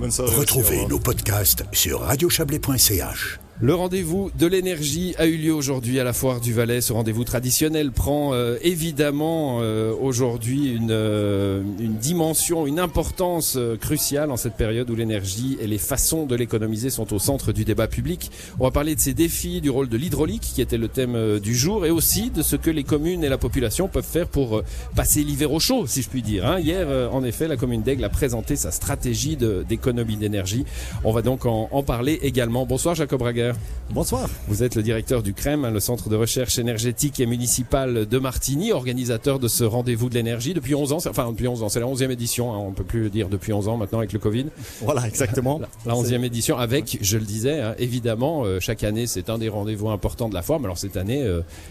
Retrouvez nos podcasts sur radiochablais.ch. Le rendez-vous de l'énergie a eu lieu aujourd'hui à la Foire du Valais. Ce rendez-vous traditionnel prend évidemment aujourd'hui une dimension, une importance cruciale en cette période où l'énergie et les façons de l'économiser sont au centre du débat public. On va parler de ces défis, du rôle de l'hydraulique qui était le thème du jour et aussi de ce que les communes et la population peuvent faire pour passer l'hiver au chaud, si je puis dire. Hier, en effet, la commune d'Aigle a présenté sa stratégie d'économie d'énergie. On va donc en parler également. Bonsoir Jakob Rager. Bonsoir. Vous êtes le directeur du CREM, le centre de recherche énergétique et municipale de Martigny, organisateur de ce rendez-vous de l'énergie depuis 11 ans. Enfin, depuis 11 ans, c'est la 11e édition, hein, on ne peut plus dire depuis 11 ans maintenant avec le Covid. Voilà, exactement. La 11e édition avec, je le disais, hein, évidemment, chaque année, c'est un des rendez-vous importants de la foire. Alors cette année,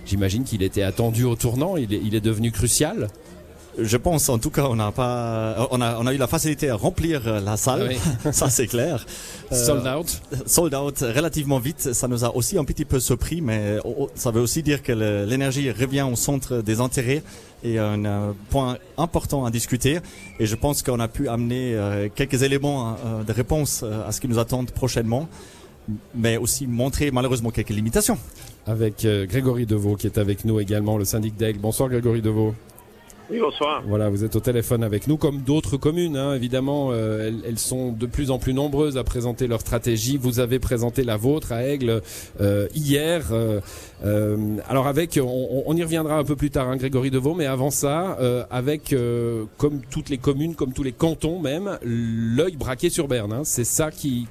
j'imagine qu'il était attendu au tournant, il est devenu crucial. Je pense, en tout cas, on a eu la facilité à remplir la salle. Oui. Ça, c'est clair. Sold out relativement vite. Ça nous a aussi un petit peu surpris, mais ça veut aussi dire que l'énergie revient au centre des intérêts et un point important à discuter. Et je pense qu'on a pu amener quelques éléments de réponse à ce qui nous attend prochainement, mais aussi montrer malheureusement quelques limitations. Avec Grégory Devaux qui est avec nous également, le syndic d'Aigle. Bonsoir Grégory Devaux. Oui, bonsoir. Voilà, vous êtes au téléphone avec nous, comme d'autres communes, hein, évidemment, elles sont de plus en plus nombreuses à présenter leur stratégie. Vous avez présenté la vôtre à Aigle hier. Alors avec, on y reviendra un peu plus tard, hein, Grégory Devaux, mais avant ça, avec, comme toutes les communes, comme tous les cantons même, l'œil braqué sur Berne. Hein, c'est ça qui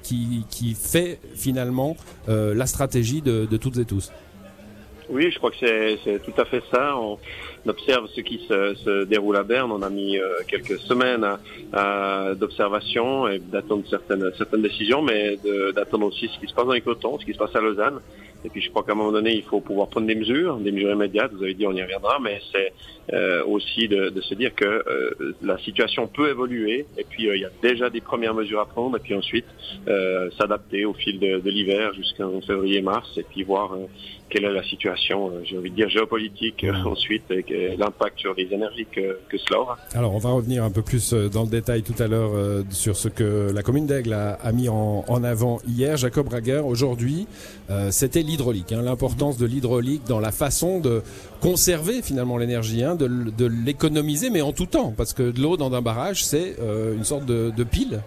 fait finalement la stratégie de toutes et tous. Oui, je crois que c'est tout à fait ça. On observe ce qui se déroule à Berne. On a mis quelques semaines d'observation et d'attendre certaines décisions, mais d'attendre aussi ce qui se passe dans les cantons, ce qui se passe à Lausanne. Et puis je crois qu'à un moment donné, il faut pouvoir prendre des mesures immédiates. Vous avez dit, on y reviendra, mais c'est aussi de se dire que la situation peut évoluer. Et puis il y a déjà des premières mesures à prendre. Et puis ensuite, s'adapter au fil de l'hiver jusqu'en février-mars. Et puis voir quelle est la situation, j'ai envie de dire géopolitique ensuite, et l'impact sur les énergies que cela aura. Alors on va revenir un peu plus dans le détail tout à l'heure sur ce que la commune d'Aigle a mis en avant hier. Jakob Rager, aujourd'hui, c'était l'hydraulique, hein, l'importance de l'hydraulique dans la façon de conserver finalement l'énergie, hein, de l'économiser, mais en tout temps, parce que de l'eau dans un barrage, c'est une sorte de pile.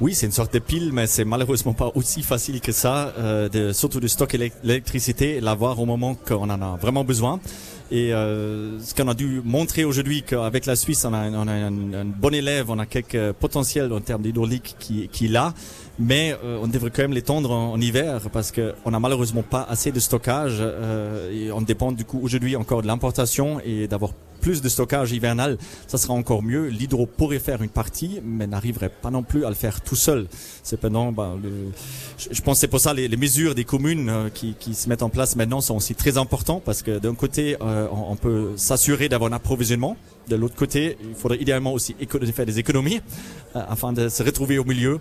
Oui, c'est une sorte de pile, mais c'est malheureusement pas aussi facile que ça, surtout de stocker l'électricité et l'avoir au moment qu'on en a vraiment besoin. Et ce qu'on a dû montrer aujourd'hui, qu'avec la Suisse, on a un bon élève, on a quelques potentiels en termes d'hydraulique qui est là, mais on devrait quand même l'étendre en hiver parce qu'on a malheureusement pas assez de stockage. Et on dépend du coup aujourd'hui encore de l'importation et d'avoir plus de stockage hivernal, ça sera encore mieux. L'hydro pourrait faire une partie, mais n'arriverait pas non plus à le faire tout seul. Cependant, je pense que c'est pour ça les mesures des communes qui se mettent en place maintenant sont aussi très importantes parce que d'un côté, on peut s'assurer d'avoir un approvisionnement. De l'autre côté, il faudrait idéalement aussi faire des économies afin de se retrouver au milieu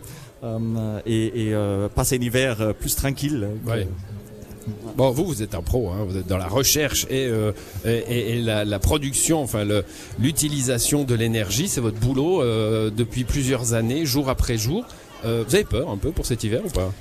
et passer un hiver plus tranquille. Ouais. Bon, vous êtes un pro, hein, vous êtes dans la recherche et la production, enfin l'utilisation de l'énergie, c'est votre boulot depuis plusieurs années, jour après jour. Vous avez peur un peu pour cet hiver ou pas ?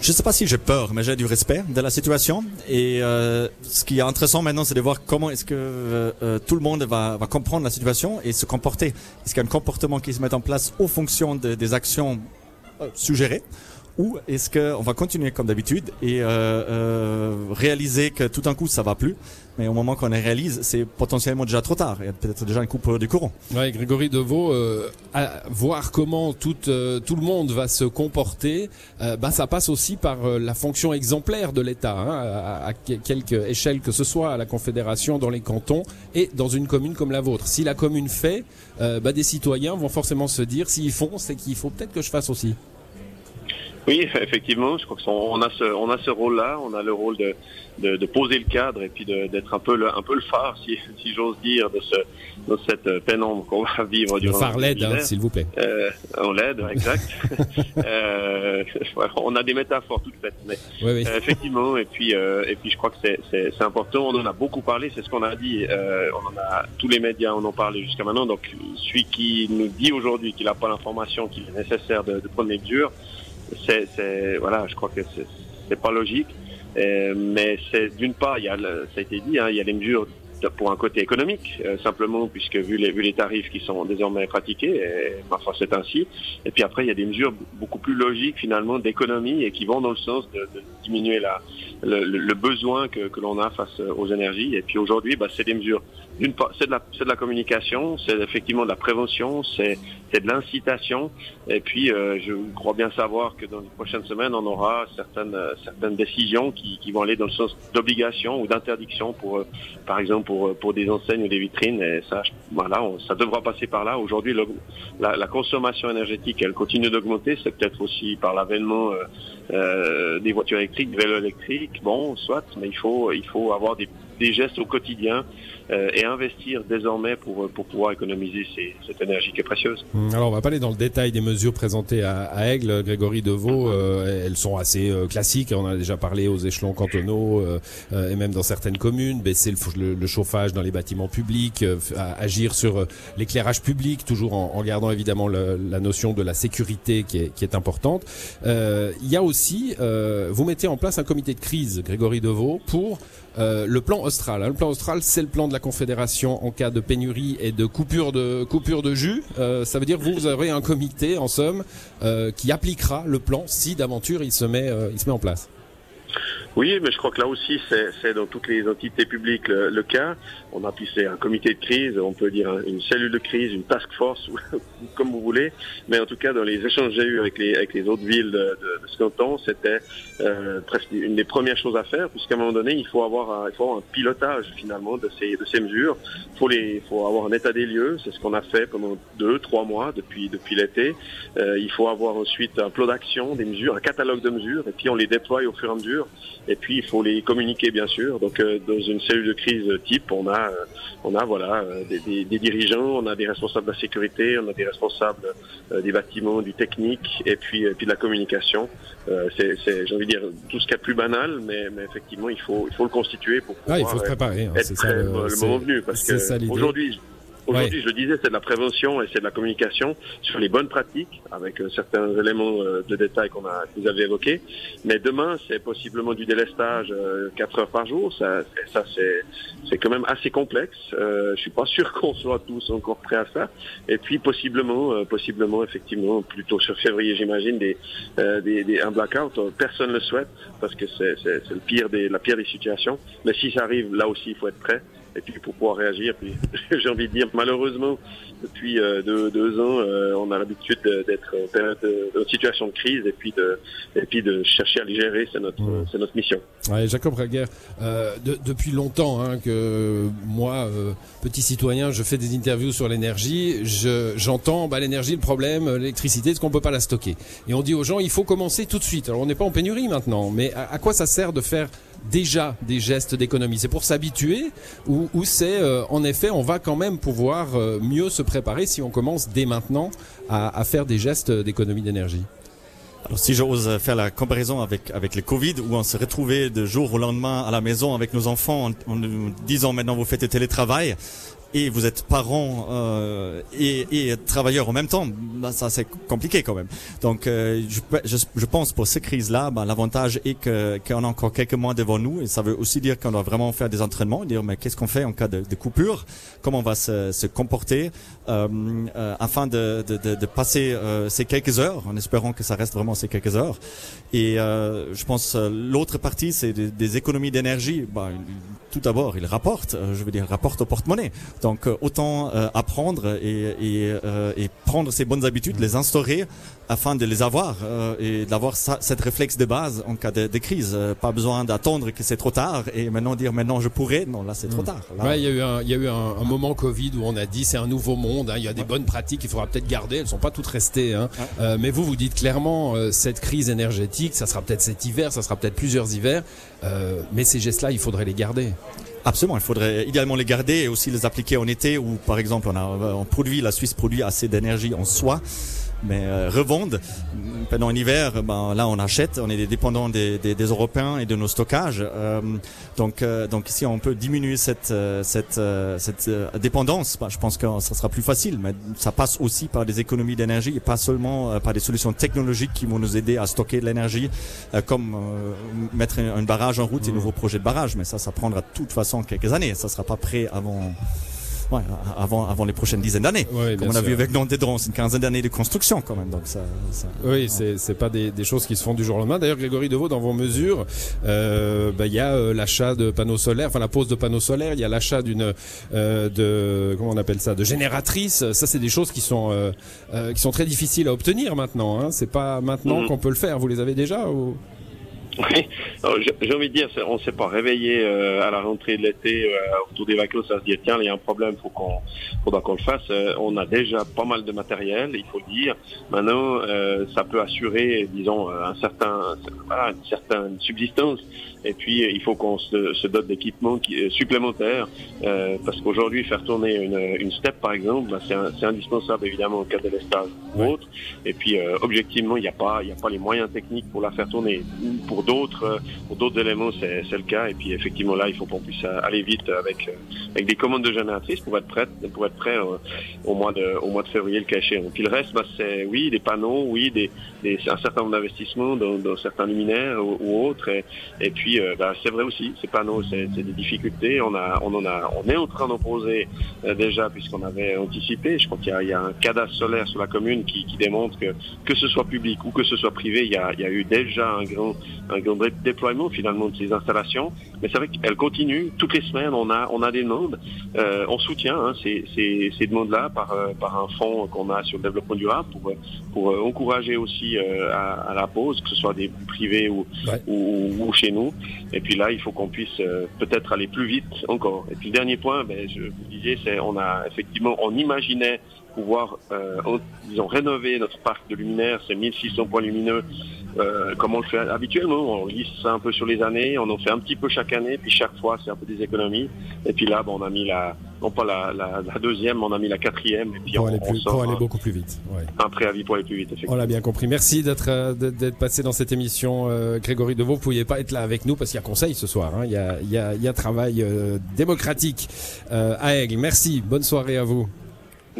Je ne sais pas si j'ai peur, mais j'ai du respect de la situation. Et ce qui est intéressant maintenant, c'est de voir comment est-ce que tout le monde va comprendre la situation et se comporter. Est-ce qu'il y a un comportement qui se met en place en fonction des actions suggérées ? Ou est-ce qu'on va continuer comme d'habitude et réaliser que tout d'un coup ça va plus, mais au moment qu'on les réalise, c'est potentiellement déjà trop tard. Il y a peut-être déjà une coupe du courant. Ouais, Grégory Devaux, à voir comment tout le monde va se comporter, ça passe aussi par la fonction exemplaire de l'État, hein, à quelque échelle que ce soit, à la Confédération, dans les cantons et dans une commune comme la vôtre. Si la commune fait, des citoyens vont forcément se dire, s'ils font, c'est qu'il faut peut-être que je fasse aussi. Oui, effectivement, je crois qu'on a ce rôle-là, on a le rôle de poser le cadre et puis d'être un peu le phare, si j'ose dire, de cette pénombre qu'on va vivre durant le phare l'aide, hein, s'il vous plaît. On l'aide, exact. On a des métaphores toutes faites, mais oui. Effectivement. Et puis je crois que c'est important. On en a beaucoup parlé, c'est ce qu'on a dit. Tous les médias en ont parlé jusqu'à maintenant. Donc celui qui nous dit aujourd'hui qu'il n'a pas l'information qu'il est nécessaire de prendre les mesures, voilà, je crois que c'est pas logique. Mais c'est d'une part, ça a été dit, hein, il y a les mesures pour un côté économique, simplement, puisque vu les tarifs qui sont désormais pratiqués, et parfois c'est ainsi. Et puis après, il y a des mesures beaucoup plus logiques, finalement, d'économie et qui vont dans le sens de diminuer le besoin que l'on a face aux énergies. Et puis aujourd'hui, c'est des mesures. D'une part, c'est de la communication, c'est effectivement de la prévention, c'est de l'incitation. Et puis, je crois bien savoir que dans les prochaines semaines, on aura certaines décisions qui vont aller dans le sens d'obligation ou d'interdiction par exemple, pour des enseignes ou des vitrines. Et ça, voilà, ça devra passer par là. Aujourd'hui, la consommation énergétique, elle continue d'augmenter. C'est peut-être aussi par l'avènement des voitures électriques, des vélos électriques. Bon, soit, mais il faut avoir des gestes au quotidien et investir désormais pour pouvoir économiser cette énergie qui est précieuse. Alors, on va pas aller dans le détail des mesures présentées à Aigle, Grégory Devaux. Elles sont assez classiques. On a déjà parlé aux échelons cantonaux et même dans certaines communes. Baisser le chauffage dans les bâtiments publics, agir sur l'éclairage public, toujours en gardant évidemment la notion de la sécurité qui est importante. Il y a aussi, vous mettez en place un comité de crise, Grégory Devaux, pour le plan OSTRAL. Le plan OSTRAL, c'est le plan de la Confédération en cas de pénurie et de coupure de jus. Ça veut dire vous aurez un comité, en somme, qui appliquera le plan si d'aventure il se met en place. Oui, mais je crois que là aussi, c'est dans toutes les entités publiques le cas. On a pu, c'est un comité de crise, on peut dire une cellule de crise, une task force, comme vous voulez. Mais en tout cas, dans les échanges que j'ai eus avec les autres villes de ce canton, c'était presque une des premières choses à faire, puisqu'à un moment donné, il faut avoir un pilotage finalement de ces mesures. Il faut avoir un état des lieux, c'est ce qu'on a fait pendant 2-3 mois depuis l'été. Il faut avoir ensuite un plan d'action, des mesures, un catalogue de mesures, et puis on les déploie au fur et à mesure. Et puis il faut les communiquer, bien sûr. Donc dans une cellule de crise type, on a voilà des dirigeants, on a des responsables de la sécurité, on a des responsables des bâtiments, du technique, et puis de la communication. C'est j'ai envie de dire tout ce qu'il y a de plus banal, mais effectivement il faut le constituer pour pouvoir il faut se préparer, hein, être prêt le moment venu, parce que ça, Aujourd'hui, je le disais, c'est de la prévention et c'est de la communication sur les bonnes pratiques, avec certains éléments de détail que vous avez évoqués. Mais demain, c'est possiblement du délestage 4 heures par jour. Ça c'est quand même assez complexe. Je suis pas sûr qu'on soit tous encore prêts à ça. Et puis possiblement, effectivement, plutôt sur février, j'imagine, un blackout. Personne ne le souhaite parce que c'est la pire des situations. Mais si ça arrive, là aussi, il faut être prêt. Et puis pour pouvoir réagir, puis j'ai envie de dire malheureusement depuis 2 ans on a l'habitude d'être en période de situation de crise et puis de chercher à les gérer, c'est notre mission. Ouais, Jakob Rager, depuis longtemps hein, que moi petit citoyen je fais des interviews sur l'énergie, j'entends l'énergie le problème, l'électricité parce qu'on peut pas la stocker et on dit aux gens il faut commencer tout de suite. Alors on n'est pas en pénurie maintenant, mais à quoi ça sert de faire déjà des gestes d'économie? C'est pour s'habituer ou c'est en effet on va quand même pouvoir mieux se préparer si on commence dès maintenant à faire des gestes d'économie d'énergie? Alors si j'ose faire la comparaison avec le Covid où on se retrouvait de jour au lendemain à la maison avec nos enfants en nous disant maintenant vous faites le télétravail et vous êtes parents et travailleurs en même temps, ça c'est compliqué quand même. Donc je pense pour ces crises-là, l'avantage est qu'on a encore quelques mois devant nous et ça veut aussi dire qu'on doit vraiment faire des entraînements, dire mais qu'est-ce qu'on fait en cas de coupure, comment on va se comporter afin de passer ces quelques heures, en espérant que ça reste vraiment ces quelques heures. Et je pense l'autre partie c'est des économies d'énergie. Tout d'abord, ils rapportent, rapportent au porte-monnaie. Donc autant apprendre et prendre ces bonnes habitudes, les instaurer afin de les avoir et d'avoir cette réflexe de base en cas de crise. Pas besoin d'attendre que c'est trop tard et maintenant dire maintenant je pourrais. Non, là c'est trop tard. Là, ouais, il y a eu un moment Covid où on a dit c'est un nouveau monde. Hein, il y a des bonnes pratiques qu'il faudra peut-être garder. Elles sont pas toutes restées. Hein. Mais vous dites clairement cette crise énergétique, ça sera peut-être cet hiver, ça sera peut-être plusieurs hivers, mais ces gestes-là, il faudrait les garder. Absolument, il faudrait idéalement les garder et aussi les appliquer en été où, par exemple, la Suisse produit assez d'énergie en soie, mais revendent. Pendant l'hiver, là on achète, on est dépendant des Européens et de nos stockages. Donc si on peut diminuer cette dépendance, je pense que ça sera plus facile. Mais ça passe aussi par des économies d'énergie et pas seulement par des solutions technologiques qui vont nous aider à stocker de l'énergie, comme mettre un barrage en route, et nouveaux projets de barrage. Mais ça prendra de toute façon quelques années. Ça sera pas prêt avant les prochaines dizaines d'années, oui, comme on a vu avec Nant de Drance, une quinzaine d'années de construction quand même. Donc c'est pas des choses qui se font du jour au lendemain. D'ailleurs, Grégory Devaux, dans vos mesures, il y a l'achat de panneaux solaires, la pose de panneaux solaires, il y a l'achat d'une de génératrice. Ça, c'est des choses qui sont très difficiles à obtenir maintenant, hein. C'est pas maintenant qu'on peut le faire. Vous les avez déjà ou... Oui, j'ai envie de dire, on s'est pas réveillé à la rentrée de l'été autour des vacances à se dire tiens, il y a un problème, faudra qu'on le fasse. On a déjà pas mal de matériel, il faut le dire. Maintenant, ça peut assurer, disons, une certaine subsistance. Et puis, il faut qu'on se dote d'équipements supplémentaires, parce qu'aujourd'hui, faire tourner une step, par exemple, c'est indispensable, évidemment, au cas de délestage ou autre. Et puis, objectivement, il n'y a pas les moyens techniques pour la faire tourner. Pour d'autres éléments, c'est le cas. Et puis, effectivement, là, il faut qu'on puisse aller vite avec des commandes de génératrices pour être prêt au mois de février, le cas échéant. Puis le reste, c'est, oui, des panneaux, oui, un certain nombre d'investissements dans certains luminaires ou autres. Et puis, c'est vrai aussi, ces panneaux, c'est des difficultés. On est en train d'en poser déjà, puisqu'on avait anticipé. Je crois qu'il y a un cadastre solaire sur la commune qui démontre que ce soit public ou que ce soit privé, il y a eu déjà un grand déploiement finalement de ces installations. Mais c'est vrai qu'elles continuent. Toutes les semaines, on a des demandes. On soutient ces demandes-là par un fonds qu'on a sur le développement durable pour encourager aussi à la pose, que ce soit des privés ou chez nous. Et puis là, il faut qu'on puisse peut-être aller plus vite encore. Et puis le dernier point, je vous disais, on imaginait pouvoir rénover notre parc de luminaires, c'est 1600 points lumineux, comme on le fait habituellement. On lisse ça un peu sur les années, on en fait un petit peu chaque année, puis chaque fois c'est un peu des économies. Et puis là, on a mis la deuxième, on a mis la quatrième. Et puis pour aller beaucoup plus vite. Ouais. Un préavis pour aller plus vite, effectivement. On l'a bien compris. Merci d'être passé dans cette émission, Grégory Devaux. Vous ne pouviez pas être là avec nous parce qu'il y a conseil ce soir, hein. Il y a travail démocratique à Aigle. Merci. Bonne soirée à vous.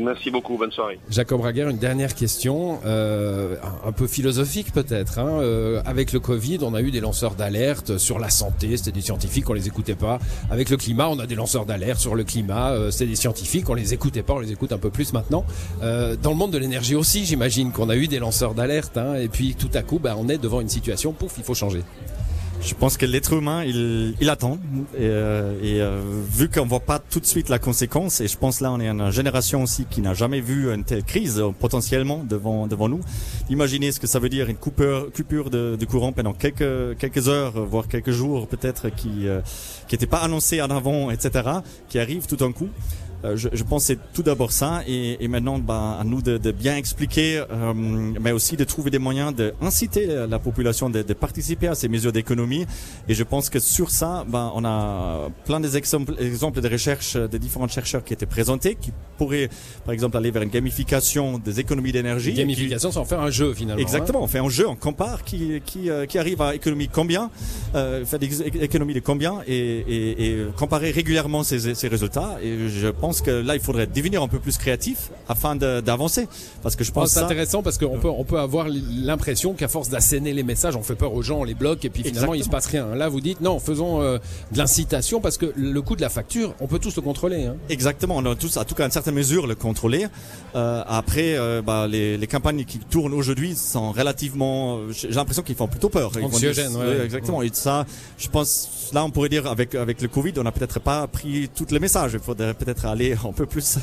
Merci beaucoup, bonne soirée. Jakob Rager, une dernière question, un peu philosophique peut-être. Avec le Covid, on a eu des lanceurs d'alerte sur la santé, c'était des scientifiques, on les écoutait pas. Avec le climat, on a des lanceurs d'alerte sur le climat, c'était des scientifiques, on les écoutait pas, on les écoute un peu plus maintenant. Dans le monde de l'énergie aussi, j'imagine qu'on a eu des lanceurs d'alerte, et puis tout à coup, on est devant une situation, il faut changer. Je pense que l'être humain, il attend. Et vu qu'on voit pas tout de suite la conséquence, et je pense là on est une génération aussi qui n'a jamais vu une telle crise potentiellement devant nous. Imaginez ce que ça veut dire, une coupure de courant pendant quelques heures, voire quelques jours peut-être, qui était pas annoncée en avant, etc., qui arrive tout d'un coup. Je pense que c'est tout d'abord ça, et maintenant à nous de bien expliquer, mais aussi de trouver des moyens d'inciter la population de participer à ces mesures d'économie. Et je pense que sur ça, on a plein d'exemples de recherches des différents chercheurs qui étaient présentés, qui pourraient par exemple aller vers une gamification des économies d'énergie. Gamification, c'est en faire un jeu finalement. Exactement, on fait un jeu, on compare qui arrive à économie combien, faire des économies de combien, et comparer régulièrement ces résultats. Et je pense que là, il faudrait devenir un peu plus créatif afin d'avancer, parce que je pense c'est intéressant, parce qu'on peut avoir l'impression qu'à force d'asséner les messages, on fait peur aux gens, on les bloque, et puis finalement il se passe rien. Là, vous dites non, faisons de l'incitation, parce que le coût de la facture, on peut tous le contrôler. Exactement, on a tous, en tout cas, une certaine mesure, le contrôler. Après, les campagnes qui tournent aujourd'hui sont relativement, j'ai l'impression qu'ils font plutôt peur. Anxiogène, exactement. Ouais. Et ça, je pense, là, on pourrait dire avec le Covid, on n'a peut-être pas pris tous les messages. Il faudrait peut-être aller un peu plus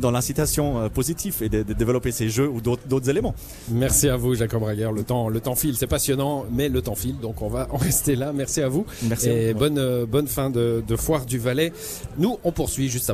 dans l'incitation positive et de développer ces jeux ou d'autres éléments. Merci à vous, Jakob Rager. Le temps file, c'est passionnant, mais le temps file, donc on va en rester là. Merci à vous. Merci. Et bonne fin de Foire du Valais. Nous, on poursuit juste après.